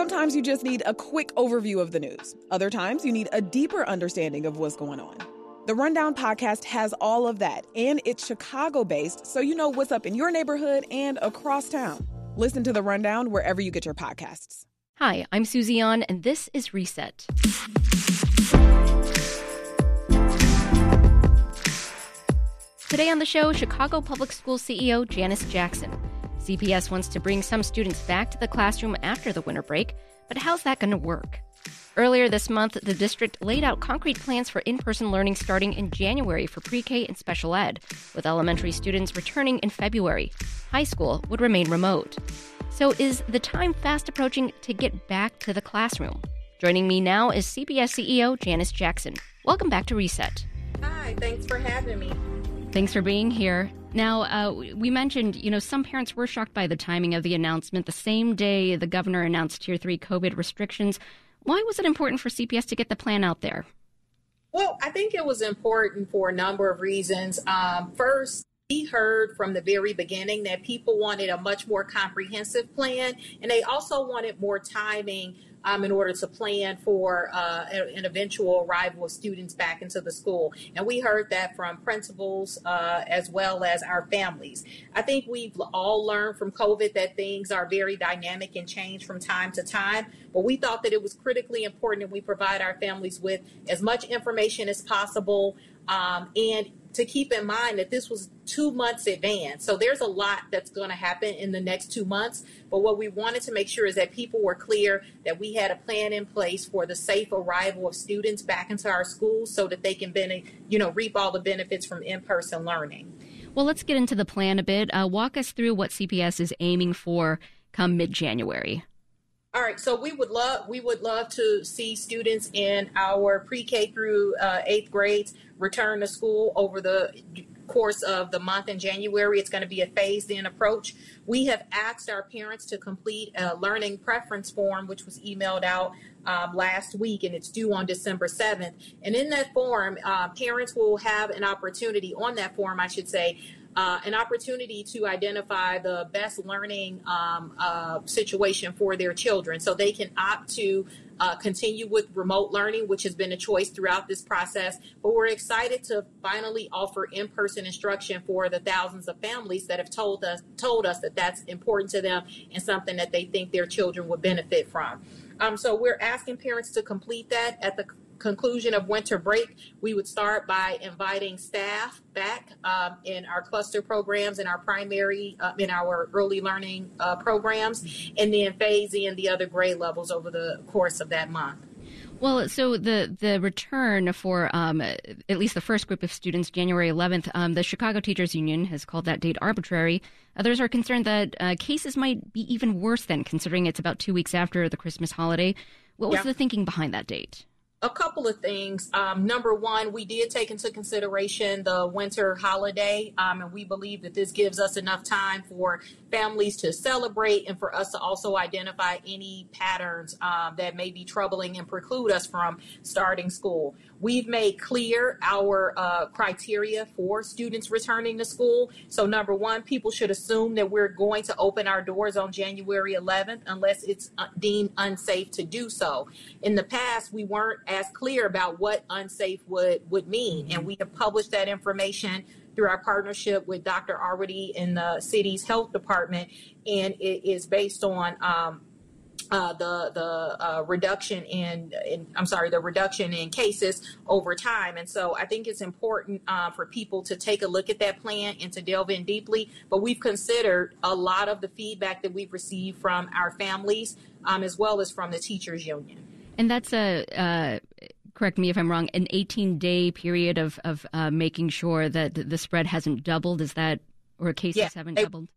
Sometimes you just need a quick overview of the news. Other times you need a deeper understanding of what's going on. The Rundown podcast has all of that, and it's Chicago-based, so you know what's up in your neighborhood and across town. Listen to The Rundown wherever you get your podcasts. Hi, I'm Susie On, and this is Reset. Today on the show, Chicago Public Schools CEO Janice Jackson. CPS wants to bring some students back to the classroom after the winter break, but how's that going to work? Earlier this month, the district laid out concrete plans for in-person learning starting in January for pre-K and special ed, with elementary students returning in February. High school would remain remote. So is the time fast approaching to get back to the classroom? Joining me now is CPS CEO Janice Jackson. Welcome back to Reset. Hi, thanks for having me. Thanks for being here. Now, we mentioned, some parents were shocked by the timing of the announcement. The same day the governor announced Tier 3 COVID restrictions. Why was it important for CPS to get the plan out there? Well, I think it was important for a number of reasons. First, we heard from the very beginning that people wanted a much more comprehensive plan, and they also wanted more timing in order to plan for an eventual arrival of students back into the school. And we heard that from principals as well as our families. I think we've all learned from COVID that things are very dynamic and change from time to time, but we thought that it was critically important that we provide our families with as much information as possible, and to keep in mind that this was 2 months advance. So there's a lot that's going to happen in the next 2 months. But what we wanted to make sure is that people were clear that we had a plan in place for the safe arrival of students back into our schools so that they can reap all the benefits from in-person learning. Well, let's get into the plan a bit. Walk us through what CPS is aiming for come mid-January. All right, so we would love to see students in our pre-K through 8th grades return to school over the course of the month in January. It's going to be a phased-in approach. We have asked our parents to complete a learning preference form, which was emailed out last week, and it's due on December 7th. And in that form, parents will have an opportunity on that form, I should say, an opportunity to identify the best learning situation for their children. So they can opt to continue with remote learning, which has been a choice throughout this process. But we're excited to finally offer in-person instruction for the thousands of families that have told us that that's important to them and something that they think their children would benefit from. So we're asking parents to complete that at the conclusion of winter break. We would start by inviting staff back in our cluster programs, in our primary, in our early learning programs, and then phase in the other grade levels over the course of that month. Well, so the return for at least the first group of students, January 11th, the Chicago Teachers Union has called that date arbitrary. Others are concerned that cases might be even worse then, considering it's about 2 weeks after the Christmas holiday. What was the thinking behind that date? A couple of things. Number one, we did take into consideration the winter holiday, and we believe that this gives us enough time for families to celebrate and for us to also identify any patterns that may be troubling and preclude us from starting school. We've made clear our criteria for students returning to school. So number one, people should assume that we're going to open our doors on January 11th unless it's deemed unsafe to do so. In the past, we weren't as clear about what unsafe would mean, and we have published that information through our partnership with Dr. Arwady in the city's health department, and it is based on the reduction in cases over time. And so I think it's important for people to take a look at that plan and to delve in deeply. But we've considered a lot of the feedback that we've received from our families, as well as from the teachers union. And that's correct me if I'm wrong, an 18-day period of making sure that the spread hasn't doubled. Is that, or cases haven't doubled?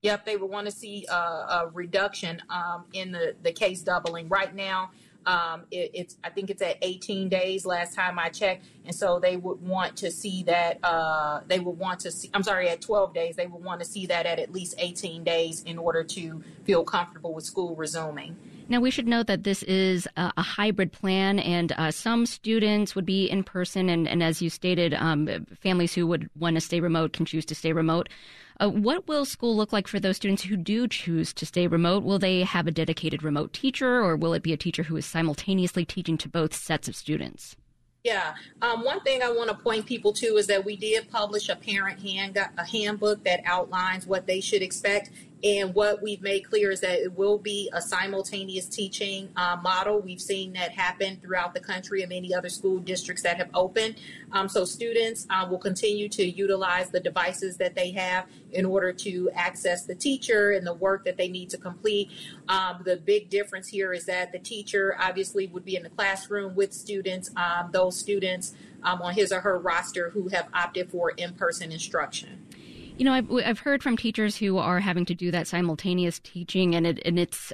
Yep, they would want to see a reduction in the case doubling. Right now, I think it's at 18 days last time I checked, and so they would want to see that. At 12 days, they would want to see that at least 18 days in order to feel comfortable with school resuming. Now, we should note that this is a hybrid plan, and some students would be in person, and as you stated, families who would want to stay remote can choose to stay remote. What will school look like for those students who do choose to stay remote? Will they have a dedicated remote teacher, or will it be a teacher who is simultaneously teaching to both sets of students? Yeah. One thing I want to point people to is that we did publish a parent handbook that outlines what they should expect. And what we've made clear is that it will be a simultaneous teaching model. We've seen that happen throughout the country and many other school districts that have opened. So students will continue to utilize the devices that they have in order to access the teacher and the work that they need to complete. The big difference here is that the teacher obviously would be in the classroom with students, those students on his or her roster who have opted for in-person instruction. You know, I've heard from teachers who are having to do that simultaneous teaching, and it's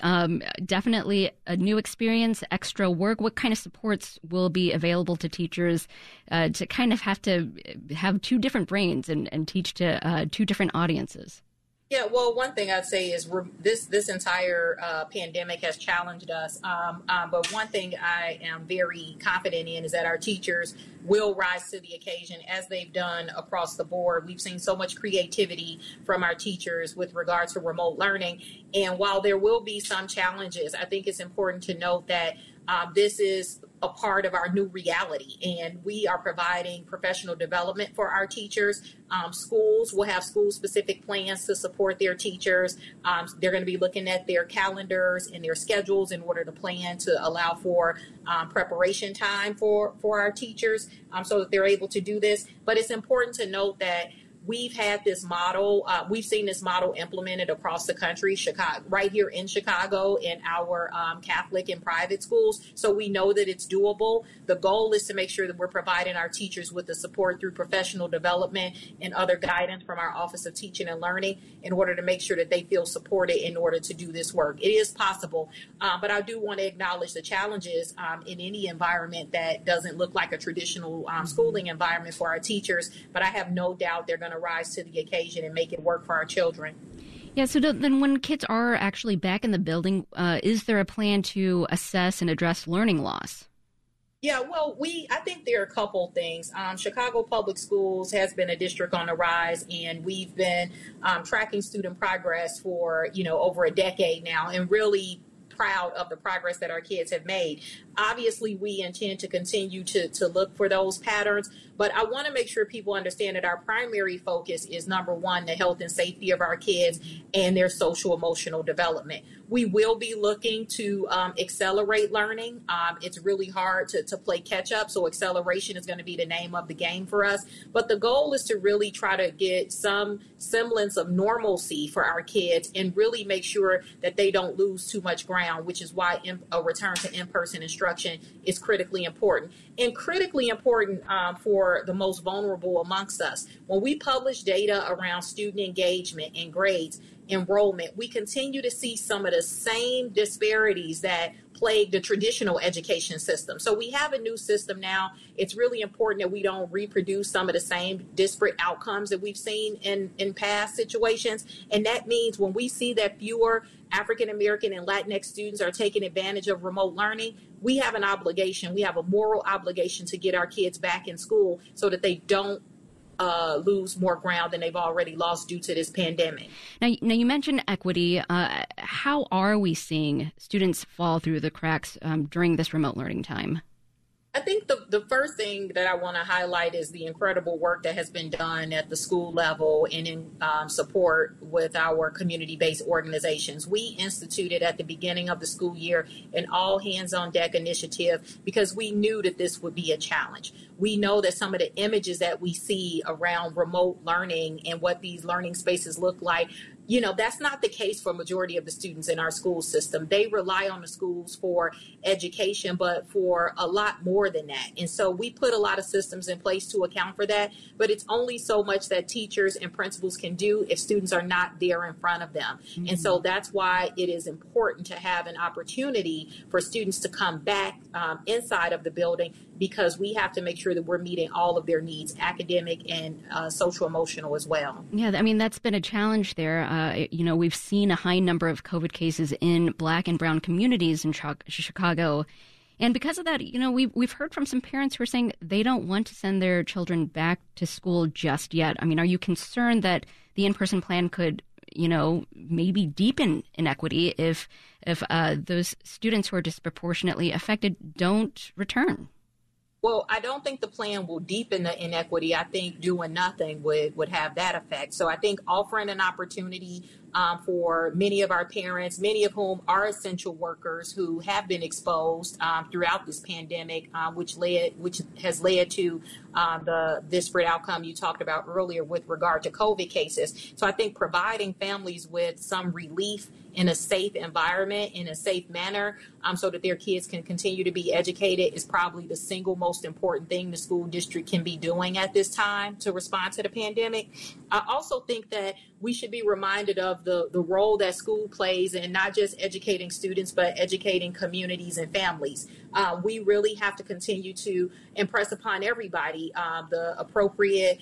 definitely a new experience, extra work. What kind of supports will be available to teachers to kind of have to have two different brains and teach to two different audiences? Yeah, well, one thing I'd say is this entire pandemic has challenged us. But one thing I am very confident in is that our teachers will rise to the occasion as they've done across the board. We've seen so much creativity from our teachers with regards to remote learning. And while there will be some challenges, I think it's important to note that this is a part of our new reality, and we are providing professional development for our teachers. Schools will have school-specific plans to support their teachers. They're going to be looking at their calendars and their schedules in order to plan to allow for preparation time for our teachers so that they're able to do this. But it's important to note that we've had this model, we've seen this model implemented across the country, Chicago, right here in Chicago in our Catholic and private schools. So we know that it's doable. The goal is to make sure that we're providing our teachers with the support through professional development and other guidance from our Office of Teaching and Learning in order to make sure that they feel supported in order to do this work. It is possible, but I do want to acknowledge the challenges in any environment that doesn't look like a traditional schooling environment for our teachers, but I have no doubt they're going to rise to the occasion and make it work for our children. Yeah, so then when kids are actually back in the building, is there a plan to assess and address learning loss? Yeah, well, I think there are a couple things. Chicago Public Schools has been a district on the rise, and we've been tracking student progress for, over a decade now, and really proud of the progress that our kids have made. Obviously, we intend to continue to look for those patterns, but I want to make sure people understand that our primary focus is, number one, the health and safety of our kids and their social emotional development. We will be looking to accelerate learning. It's really hard to play catch up, so acceleration is going to be the name of the game for us. But the goal is to really try to get some semblance of normalcy for our kids and really make sure that they don't lose too much ground, which is why a return to in-person instruction is critically important. And critically important for the most vulnerable amongst us. When we publish data around student engagement and grades, enrollment, we continue to see some of the same disparities that plague the traditional education system. So we have a new system now. It's really important that we don't reproduce some of the same disparate outcomes that we've seen in past situations. And that means when we see that fewer African American and Latinx students are taking advantage of remote learning, we have an obligation. We have a moral obligation to get our kids back in school so that they don't lose more ground than they've already lost due to this pandemic. Now you mentioned equity. How are we seeing students fall through the cracks during this remote learning time? I think the first thing that I want to highlight is the incredible work that has been done at the school level and in support with our community-based organizations. We instituted at the beginning of the school year an all-hands-on-deck initiative because we knew that this would be a challenge. We know that some of the images that we see around remote learning and what these learning spaces look like, that's not the case for a majority of the students in our school system. They rely on the schools for education, but for a lot more than that. And so we put a lot of systems in place to account for that, but it's only so much that teachers and principals can do if students are not there in front of them. Mm-hmm. And so that's why it is important to have an opportunity for students to come back inside of the building, because we have to make sure that we're meeting all of their needs, academic and social emotional as well. Yeah, I mean, that's been a challenge there. You know, we've seen a high number of COVID cases in Black and brown communities in Chicago. And because of that, you know, we've heard from some parents who are saying they don't want to send their children back to school just yet. I mean, are you concerned that the in-person plan could, you know, maybe deepen inequity if those students who are disproportionately affected don't return? Well, I don't think the plan will deepen the inequity. I think doing nothing would have that effect. So I think offering an opportunity for many of our parents, many of whom are essential workers who have been exposed throughout this pandemic, which has led to the disparate outcome you talked about earlier with regard to COVID cases. So I think providing families with some relief in a safe environment, in a safe manner, so that their kids can continue to be educated is probably the single most important thing the school district can be doing at this time to respond to the pandemic. I also think that we should be reminded of the role that school plays in not just educating students, but educating communities and families. We really have to continue to impress upon everybody the appropriate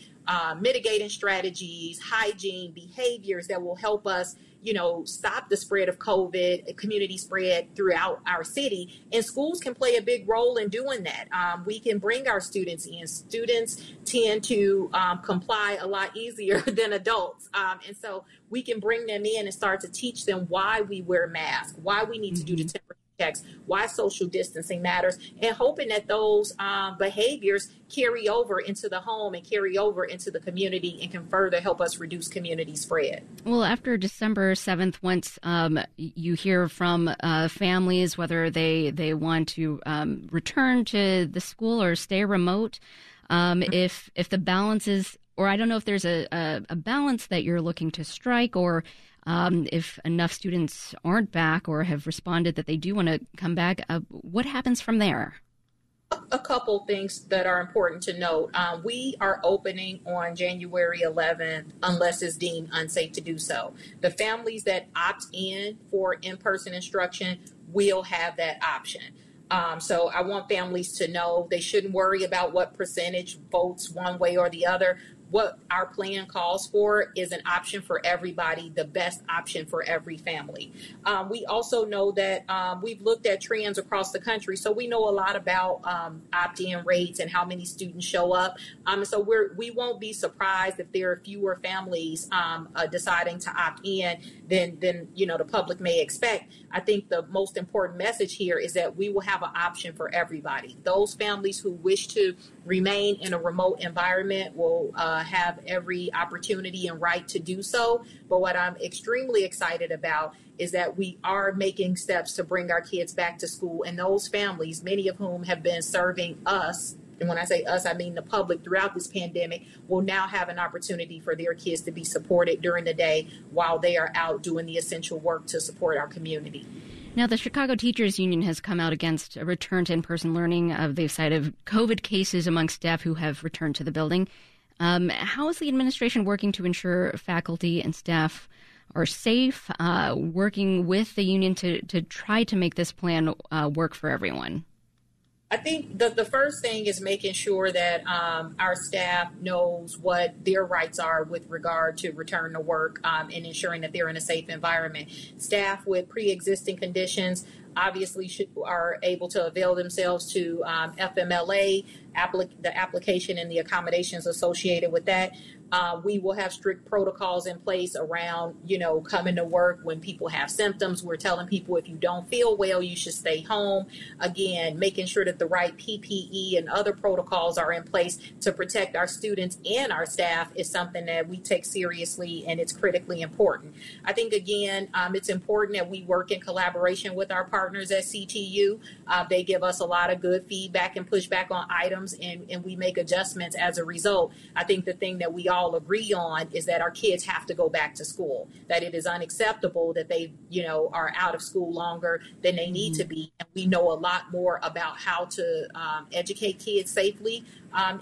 mitigating strategies, hygiene, behaviors that will help us, you know, stop the spread of COVID, community spread throughout our city. And schools can play a big role in doing that. We can bring our students in. Students tend to comply a lot easier than adults. And so we can bring them in and start to teach them why we wear masks, why we need to do the temperature checks, why social distancing matters, and hoping that those behaviors carry over into the home and carry over into the community and can further help us reduce community spread. Well, after December 7th, once you hear from families whether they want to return to the school or stay remote, if the balance is, or I don't know if there's a balance that you're looking to strike, or if enough students aren't back or have responded that they do want to come back, what happens from there? A couple things that are important to note. We are opening on January 11th unless it's deemed unsafe to do so. The families that opt in for in-person instruction will have that option. So I want families to know they shouldn't worry about what percentage votes one way or the other. What our plan calls for is an option for everybody, the best option for every family. We also know that we've looked at trends across the country, so we know a lot about opt-in rates and how many students show up. So we won't be surprised if there are fewer families deciding to opt in than you know the public may expect. I think the most important message here is that we will have an option for everybody. Those families who wish to remain in a remote environment will have every opportunity and right to do so. But what I'm extremely excited about is that we are making steps to bring our kids back to school. And those families, many of whom have been serving us, and when I say us, I mean the public throughout this pandemic, will now have an opportunity for their kids to be supported during the day while they are out doing the essential work to support our community. Now, the Chicago Teachers Union has come out against a return to in-person learning. They've cited COVID cases among staff who have returned to the building. How is the administration working to ensure faculty and staff are safe, working with the union to try to make this plan work for everyone? I think the first thing is making sure that our staff knows what their rights are with regard to return to work and ensuring that they're in a safe environment. Staff with pre-existing conditions obviously are able to avail themselves to FMLA, the application and the accommodations associated with that. We will have strict protocols in place around, you know, coming to work when people have symptoms. We're telling people if you don't feel well, you should stay home. Again, making sure that the right PPE and other protocols are in place to protect our students and our staff is something that we take seriously, and it's critically important. I think, again, it's important that we work in collaboration with our partners at CTU. They give us a lot of good feedback and pushback on items, and we make adjustments as a result. I think the thing that we all agree on is that our kids have to go back to school, that it is unacceptable that they, you know, are out of school longer than they need to be. And we know a lot more about how to educate kids safely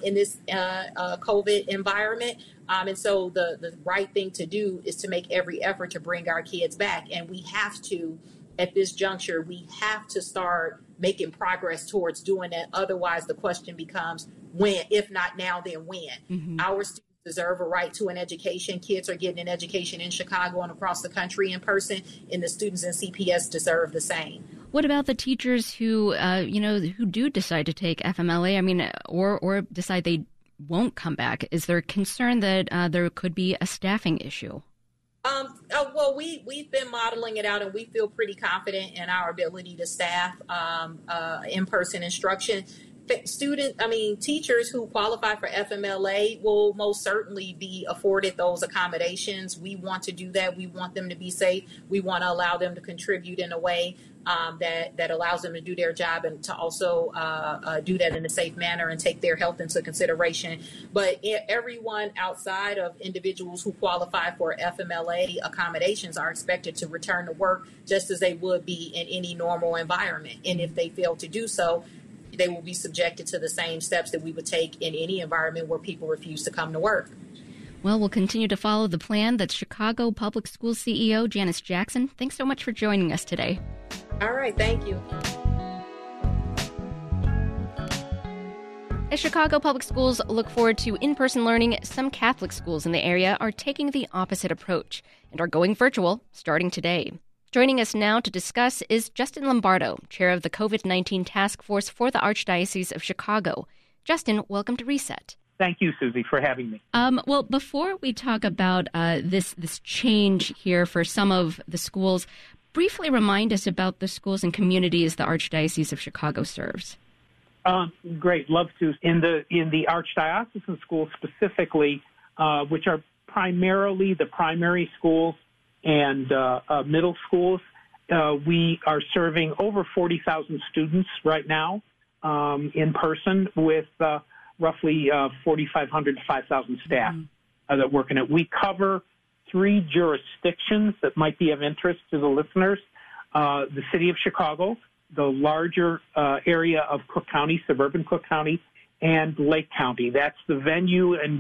in this COVID environment. And so the right thing to do is to make every effort to bring our kids back. And we have to, at this juncture, we have to start making progress towards doing that. Otherwise, the question becomes when, if not now, then when. Our students deserve a right to an education. Kids are getting an education in Chicago and across the country in person, and the students in CPS deserve the same. What about the teachers who, who do decide to take FMLA? I mean, or decide they won't come back? Is there concern that there could be a staffing issue? Well, we've been modeling it out, and we feel pretty confident in our ability to staff in-person instruction. Teachers who qualify for FMLA will most certainly be afforded those accommodations. We want to do that. We want them to be safe. We want to allow them to contribute in a way that allows them to do their job and to also do that in a safe manner and take their health into consideration. But everyone outside of individuals who qualify for FMLA accommodations are expected to return to work just as they would be in any normal environment. And if they fail to do so, they will be subjected to the same steps that we would take in any environment where people refuse to come to work. Well, we'll continue to follow the plan. That's Chicago Public Schools CEO Janice Jackson. Thanks so much for joining us today. All right, thank you. As Chicago Public Schools look forward to in-person learning, some Catholic schools in the area are taking the opposite approach and are going virtual starting today. Joining us now to discuss is Justin Lombardo, chair of the COVID-19 Task Force for the Archdiocese of Chicago. Justin, welcome to Reset. Thank you, Susie, for having me. Well, before we talk about this change here for some of the schools, briefly remind us about the schools and communities the Archdiocese of Chicago serves. Great, love to. In the Archdiocesan schools specifically, which are primarily the primary schools, and middle schools, we are serving over 40,000 students right now in person with roughly 4,500 to 5,000 staff that work in it. We cover three jurisdictions that might be of interest to the listeners. The city of Chicago, the larger area of Cook County, suburban Cook County, and Lake County. That's the venues in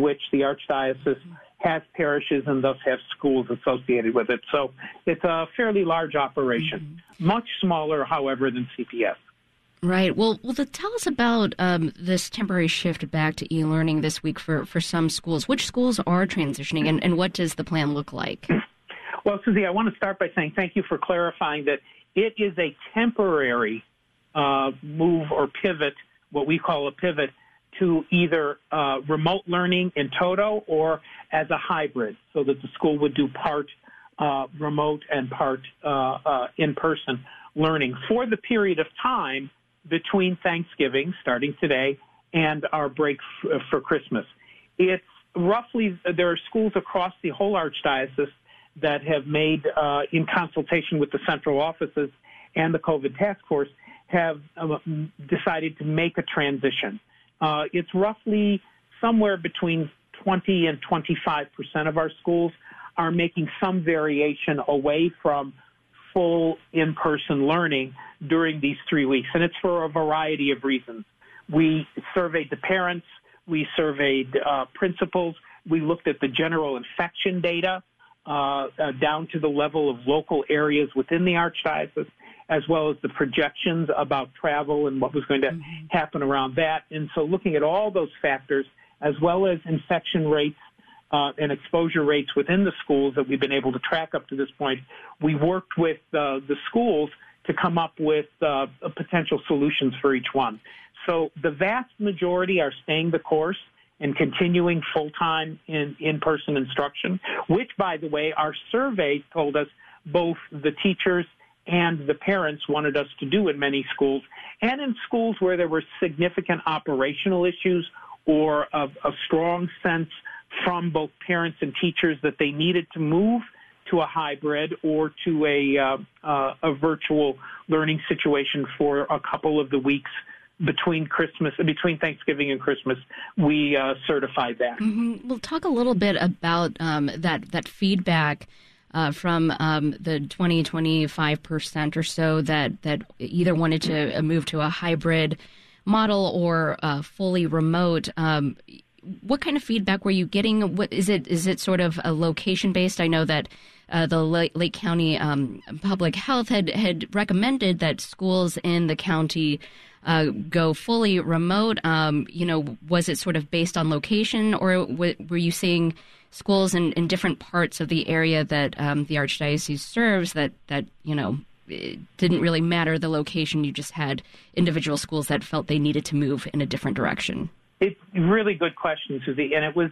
which the Archdiocese has parishes and thus have schools associated with it. So it's a fairly large operation, much smaller, however, than CPS. Right. Well, tell us about this temporary shift back to e-learning this week for some schools. Which schools are transitioning, and what does the plan look like? Well, Susie, I want to start by saying thank you for clarifying that it is a temporary move or pivot, what we call a pivot, to either remote learning in toto or as a hybrid, so that the school would do part remote and part in-person learning for the period of time between Thanksgiving, starting today, and our break for Christmas. It's roughly, there are schools across the whole Archdiocese that have made, in consultation with the central offices and the COVID task force, have decided to make a transition. It's roughly somewhere between 20 and 25% of our schools are making some variation away from full in-person learning during these 3 weeks, and it's for a variety of reasons. We surveyed the parents, we surveyed principals, we looked at the general infection data down to the level of local areas within the Archdiocese, as well as the projections about travel and what was going to happen around that. And so looking at all those factors, as well as infection rates and exposure rates within the schools that we've been able to track up to this point, we worked with the schools to come up with potential solutions for each one. So the vast majority are staying the course and continuing full-time in-person instruction, which, by the way, our survey told us both the teachers and the parents wanted us to do in many schools, and in schools where there were significant operational issues or a strong sense from both parents and teachers that they needed to move to a hybrid or to a virtual learning situation for a couple of the weeks between Thanksgiving and Christmas, we certified that. Mm-hmm. We'll talk a little bit about that feedback from the 20, 25% or so that either wanted to move to a hybrid model or fully remote. What kind of feedback were you getting? What is it sort of a location based? I know that the Lake County Public Health had recommended that schools in the county go fully remote? Was it sort of based on location, or were you seeing schools in different parts of the area that the Archdiocese serves that it didn't really matter the location, you just had individual schools that felt they needed to move in a different direction? It's a really good question, Susie. And it was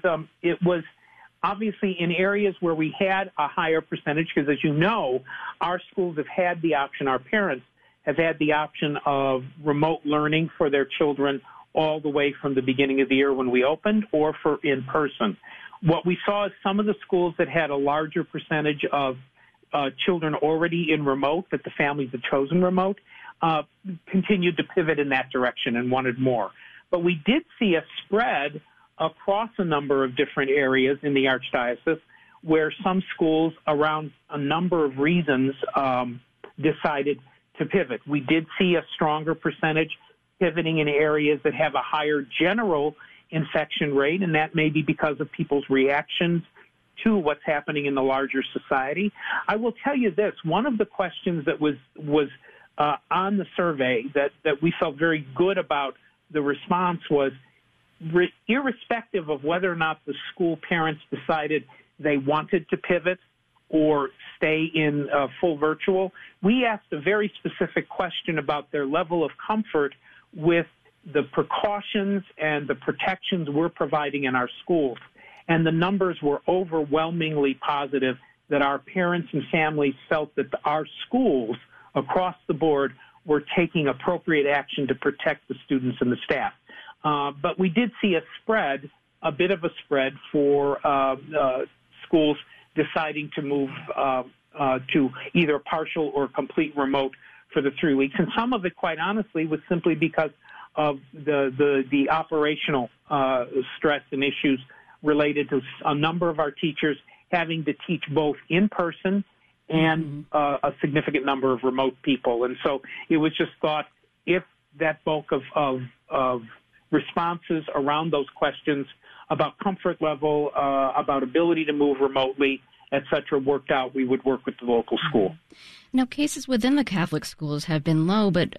obviously in areas where we had a higher percentage, because as you know, our schools have had the option, our parents have had the option of remote learning for their children all the way from the beginning of the year when we opened, or for in person. What we saw is some of the schools that had a larger percentage of children already in remote, but the families had chosen remote, continued to pivot in that direction and wanted more. But we did see a spread across a number of different areas in the Archdiocese where some schools, around a number of reasons, decided to pivot. We did see a stronger percentage pivoting in areas that have a higher general infection rate, and that may be because of people's reactions to what's happening in the larger society. I will tell you this, one of the questions that was on the survey that we felt very good about the response was, irrespective of whether or not the school parents decided they wanted to pivot or stay in full virtual, we asked a very specific question about their level of comfort with the precautions and the protections we're providing in our schools. And the numbers were overwhelmingly positive that our parents and families felt that our schools across the board were taking appropriate action to protect the students and the staff. But we did see a bit of a spread for schools deciding to move to either partial or complete remote for the 3 weeks. And some of it, quite honestly, was simply because of the operational stress and issues related to a number of our teachers having to teach both in person and a significant number of remote people. And so it was just thought, if that bulk of responses around those questions about comfort level, about ability to move remotely, etc., worked out, we would work with the local school. Now, cases within the Catholic schools have been low, but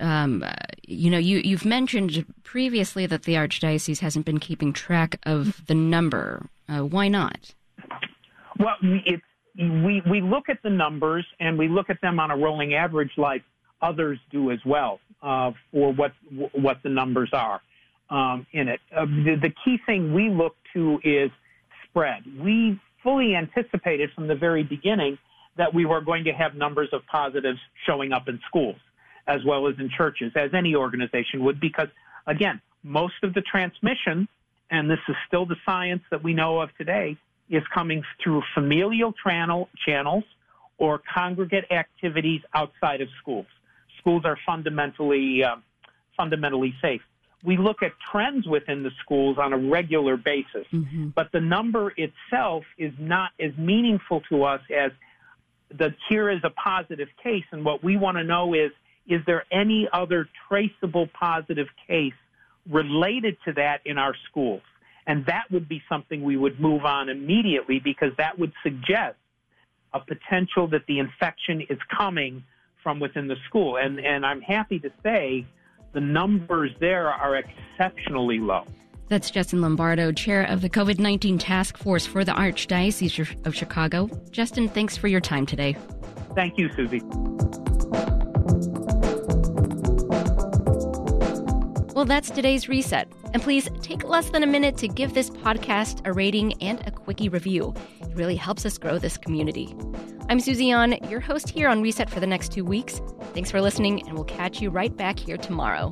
you've mentioned previously that the Archdiocese hasn't been keeping track of the number. Why not? Well, we look at the numbers, and we look at them on a rolling average, like others do as well, for what the numbers are in it. The key thing we look to is spread. We fully anticipated from the very beginning that we were going to have numbers of positives showing up in schools as well as in churches, as any organization would, because, again, most of the transmission, and this is still the science that we know of today, is coming through familial channels or congregate activities outside of schools. Schools are fundamentally safe. We look at trends within the schools on a regular basis, but the number itself is not as meaningful to us as here is a positive case, and what we want to know is there any other traceable positive case related to that in our schools? And that would be something we would move on immediately, because that would suggest a potential that the infection is coming from within the school. And I'm happy to say the numbers there are exceptionally low. That's Justin Lombardo, chair of the COVID-19 Task Force for the Archdiocese of Chicago. Justin, thanks for your time today. Thank you, Susie. Well, that's today's Reset. And please take less than a minute to give this podcast a rating and a quickie review. It really helps us grow this community. I'm Susie On, your host here on Reset for the next 2 weeks. Thanks for listening, and we'll catch you right back here tomorrow.